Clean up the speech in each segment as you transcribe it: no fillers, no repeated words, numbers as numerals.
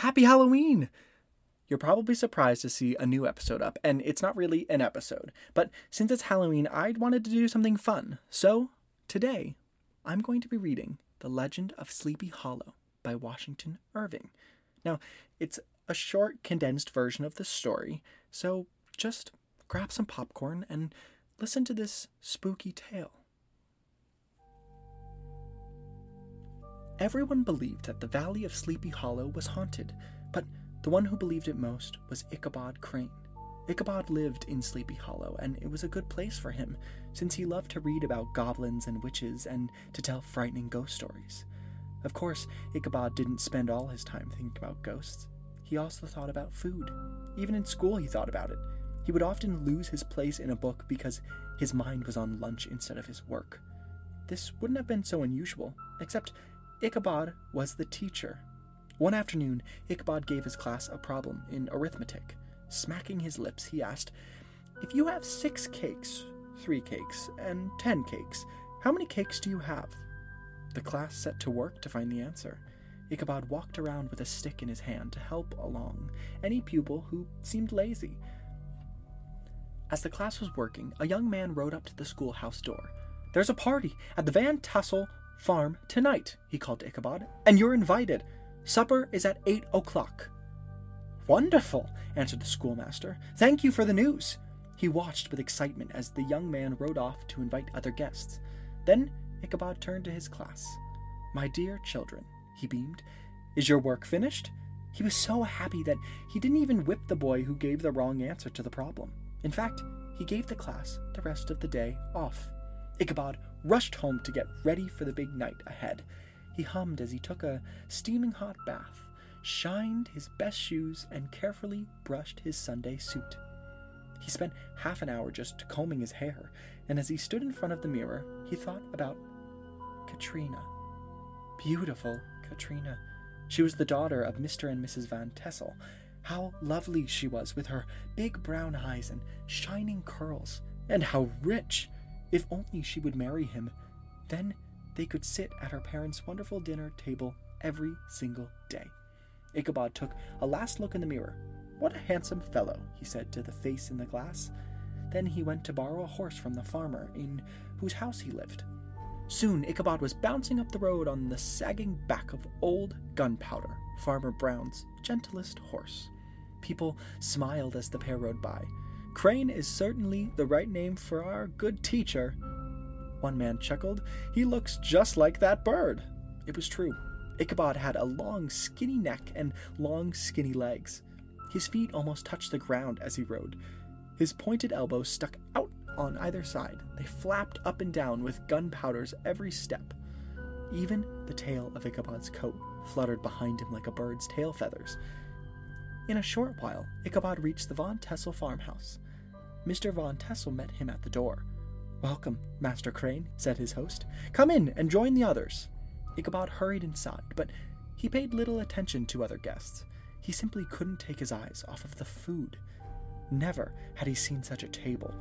Happy Halloween! You're probably surprised to see a new episode up, and it's not really an episode. But since it's Halloween, I wanted to do something fun. So, today, I'm going to be reading The Legend of Sleepy Hollow by Washington Irving. Now, it's a short, condensed version of the story, so just grab some popcorn and listen to this spooky tale. Everyone believed that the Valley of Sleepy Hollow was haunted, but the one who believed it most was Ichabod Crane. Ichabod lived in Sleepy Hollow, and it was a good place for him, since he loved to read about goblins and witches and to tell frightening ghost stories. Of course, Ichabod didn't spend all his time thinking about ghosts. He also thought about food. Even in school he thought about it. He would often lose his place in a book because his mind was on lunch instead of his work. This wouldn't have been so unusual, except Ichabod was the teacher. One afternoon, Ichabod gave his class a problem in arithmetic. Smacking his lips, he asked, "If you have 6 cakes, 3 cakes, and 10 cakes, how many cakes do you have?" The class set to work to find the answer. Ichabod walked around with a stick in his hand to help along any pupil who seemed lazy. As the class was working, a young man rode up to the schoolhouse door. "There's a party at the Van Tassel farm tonight," he called to Ichabod, "and you're invited. Supper is at 8 o'clock. "Wonderful," answered the schoolmaster. "Thank you for the news." He watched with excitement as the young man rode off to invite other guests. Then Ichabod turned to his class. "My dear children," he beamed, "is your work finished?" He was so happy that he didn't even whip the boy who gave the wrong answer to the problem. In fact, he gave the class the rest of the day off. Ichabod rushed home to get ready for the big night ahead. He hummed as he took a steaming hot bath, shined his best shoes, and carefully brushed his Sunday suit. He spent half an hour just combing his hair, and as he stood in front of the mirror, he thought about Katrina. Beautiful Katrina. She was the daughter of Mr. and Mrs. Van Tassel. How lovely she was, with her big brown eyes and shining curls, and how rich! If only she would marry him. Then they could sit at her parents' wonderful dinner table every single day. Ichabod took a last look in the mirror. "What a handsome fellow," he said to the face in the glass. Then he went to borrow a horse from the farmer in whose house he lived. Soon Ichabod was bouncing up the road on the sagging back of old Gunpowder, Farmer Brown's gentlest horse. People smiled as the pair rode by. "Crane is certainly the right name for our good teacher," one man chuckled. "He looks just like that bird." It was true. Ichabod had a long, skinny neck and long, skinny legs. His feet almost touched the ground as he rode. His pointed elbows stuck out on either side. They flapped up and down with Gunpowder's every step. Even the tail of Ichabod's coat fluttered behind him like a bird's tail feathers. In a short while, Ichabod reached the Von Tassel farmhouse. Mr. Von Tassel met him at the door. "Welcome, Master Crane," said his host. "Come in and join the others." Ichabod hurried inside, but he paid little attention to other guests. He simply couldn't take his eyes off of the food. Never had he seen such a table.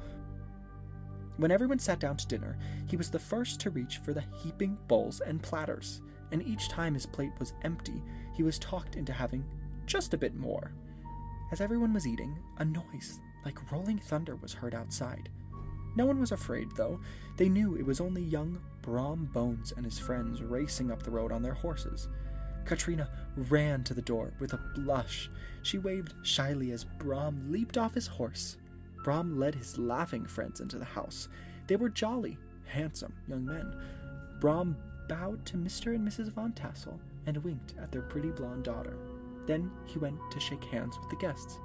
When everyone sat down to dinner, he was the first to reach for the heaping bowls and platters, and each time his plate was empty, he was talked into having just a bit more. As everyone was eating, a noise like rolling thunder was heard outside. No one was afraid, though. They knew it was only young Brom Bones and his friends racing up the road on their horses. Katrina ran to the door with a blush. She waved shyly as Brom leaped off his horse. Brom led his laughing friends into the house. They were jolly, handsome young men. Brom bowed to Mr. and Mrs. Van Tassel and winked at their pretty blonde daughter. Then he went to shake hands with the guests.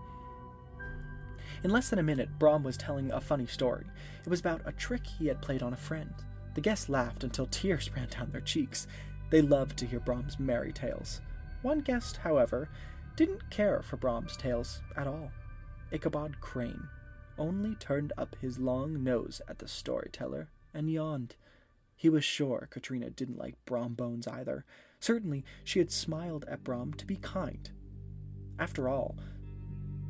In less than a minute, Brom was telling a funny story. It was about a trick he had played on a friend. The guests laughed until tears ran down their cheeks. They loved to hear Brom's merry tales. One guest, however, didn't care for Brom's tales at all. Ichabod Crane only turned up his long nose at the storyteller and yawned. He was sure Katrina didn't like Brom Bones either. Certainly, she had smiled at Brom to be kind. "After all,"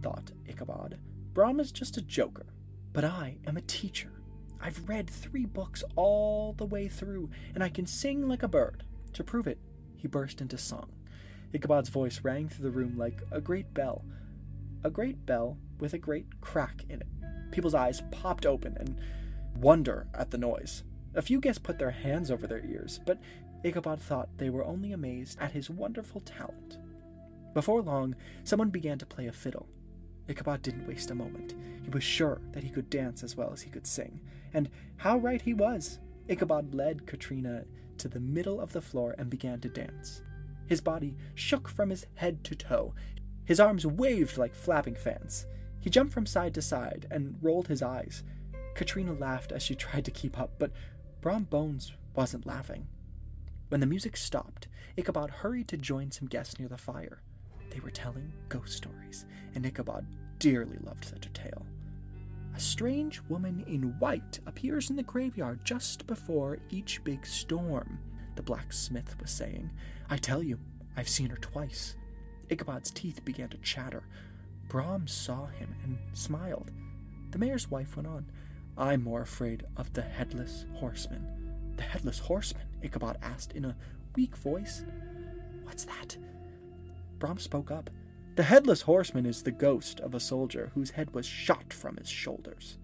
thought Ichabod, "Brom is just a joker, but I am a teacher. I've read 3 books all the way through, and I can sing like a bird." To prove it, he burst into song. Ichabod's voice rang through the room like a great bell with a great crack in it. People's eyes popped open in wonder at the noise. A few guests put their hands over their ears, but Ichabod thought they were only amazed at his wonderful talent. Before long, someone began to play a fiddle. Ichabod didn't waste a moment. He was sure that he could dance as well as he could sing. And how right he was! Ichabod led Katrina to the middle of the floor and began to dance. His body shook from his head to toe. His arms waved like flapping fans. He jumped from side to side and rolled his eyes. Katrina laughed as she tried to keep up, but Brom Bones wasn't laughing. When the music stopped, Ichabod hurried to join some guests near the fire. They were telling ghost stories, and Ichabod dearly loved such a tale. A strange woman in white appears in the graveyard just before each big storm, the blacksmith was saying. I tell you, I've seen her twice. Ichabod's teeth began to chatter. Brom saw him and smiled. The mayor's wife went on. I'm more afraid of the headless horseman. The headless horseman? Ichabod asked in a weak voice. What's that? Brom spoke up. The headless horseman is the ghost of a soldier whose head was shot from his shoulders.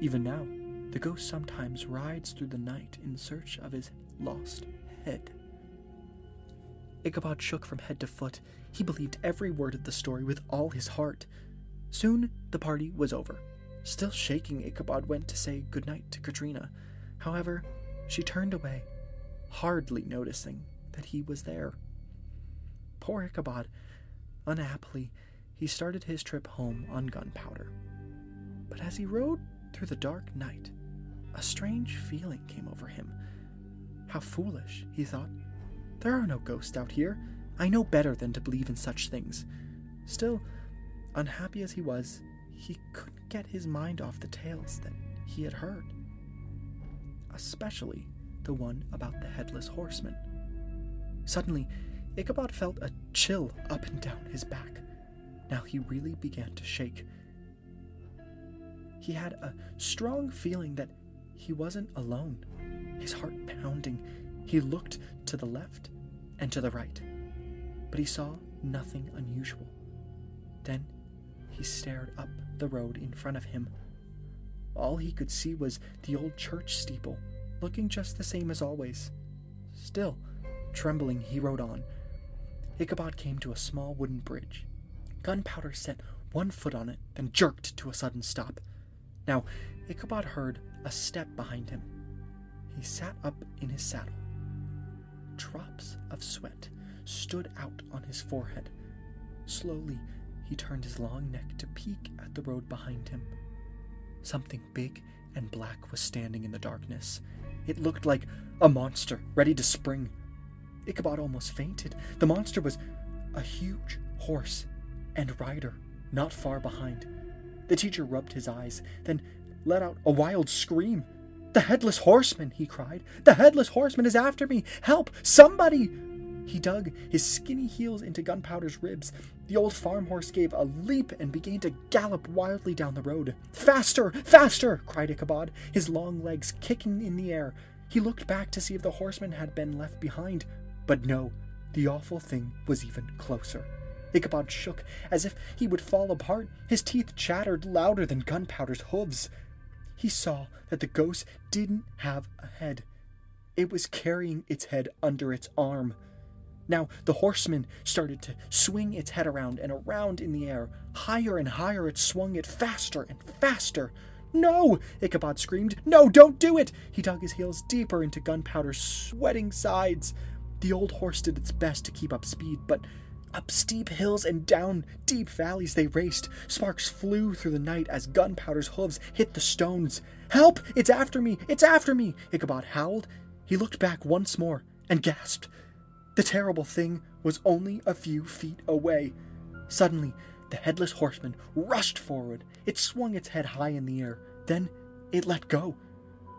Even now, the ghost sometimes rides through the night in search of his lost head. Ichabod shook from head to foot. He believed every word of the story with all his heart. Soon, the party was over. Still shaking, Ichabod went to say goodnight to Katrina. However, she turned away, hardly noticing that he was there. Poor Ichabod. Unhappily, he started his trip home on Gunpowder. But as he rode through the dark night, a strange feeling came over him. How foolish, he thought. There are no ghosts out here. I know better than to believe in such things. Still, unhappy as he was, he couldn't get his mind off the tales that he had heard, especially the one about the headless horseman. Suddenly, Ichabod felt a chill up and down his back. Now he really began to shake. He had a strong feeling that he wasn't alone. His heart pounding, he looked to the left and to the right, but he saw nothing unusual. Then he stared up the road in front of him. All he could see was the old church steeple, looking just the same as always. Still, trembling, he rode on. Ichabod came to a small wooden bridge. Gunpowder set one foot on it, then jerked to a sudden stop. Now, Ichabod heard a step behind him. He sat up in his saddle. Drops of sweat stood out on his forehead. Slowly, he turned his long neck to peek at the road behind him. Something big and black was standing in the darkness. It looked like a monster ready to spring. Ichabod almost fainted. The monster was a huge horse and rider not far behind. The teacher rubbed his eyes, then let out a wild scream. The headless horseman, he cried. The headless horseman is after me. Help, somebody! He dug his skinny heels into Gunpowder's ribs. The old farm horse gave a leap and began to gallop wildly down the road. Faster, faster, cried Ichabod, his long legs kicking in the air. He looked back to see if the horseman had been left behind. But no, the awful thing was even closer. Ichabod shook as if he would fall apart. His teeth chattered louder than Gunpowder's hooves. He saw that the ghost didn't have a head. It was carrying its head under its arm. Now the horseman started to swing its head around and around in the air. Higher and higher it swung it, faster and faster. No! Ichabod screamed. No, don't do it! He dug his heels deeper into Gunpowder's sweating sides. The old horse did its best to keep up speed, but up steep hills and down deep valleys they raced. Sparks flew through the night as Gunpowder's hooves hit the stones. Help! It's after me! It's after me! Ichabod howled. He looked back once more and gasped. The terrible thing was only a few feet away. Suddenly, the headless horseman rushed forward. It swung its head high in the air. Then it let go.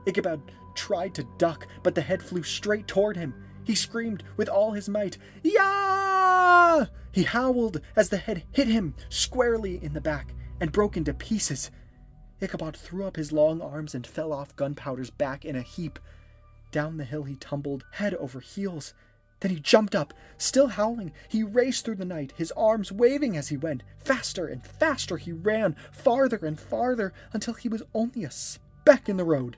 Ichabod tried to duck, but the head flew straight toward him. He screamed with all his might, Yah! He howled as the head hit him squarely in the back and broke into pieces. Ichabod threw up his long arms and fell off Gunpowder's back in a heap. Down the hill he tumbled, head over heels. Then he jumped up, still howling. He raced through the night, his arms waving as he went. Faster and faster he ran, farther and farther, until he was only a speck in the road.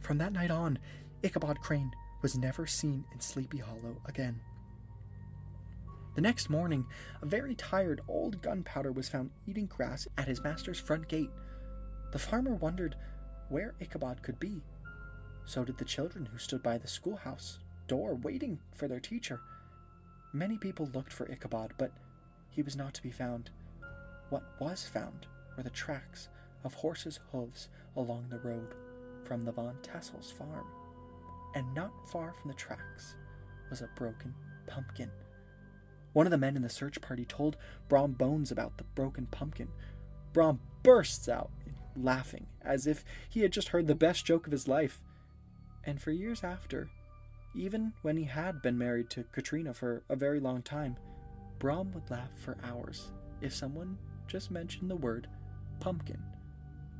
From that night on, Ichabod Crane was never seen in Sleepy Hollow again. The next morning, a very tired old Gunpowder was found eating grass at his master's front gate. The farmer wondered where Ichabod could be. So did the children who stood by the schoolhouse door waiting for their teacher. Many people looked for Ichabod, but he was not to be found. What was found were the tracks of horses' hooves along the road from the Van Tassel's farm. And not far from the tracks was a broken pumpkin. One of the men in the search party told Brom Bones about the broken pumpkin. Brom bursts out laughing as if he had just heard the best joke of his life. And for years after, even when he had been married to Katrina for a very long time, Brom would laugh for hours if someone just mentioned the word pumpkin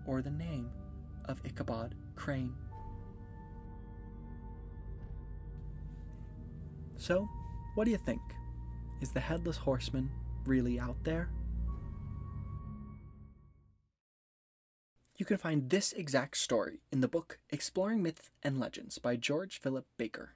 or the name of Ichabod Crane. So, what do you think? Is the Headless Horseman really out there? You can find this exact story in the book Exploring Myths and Legends by George Philip Baker.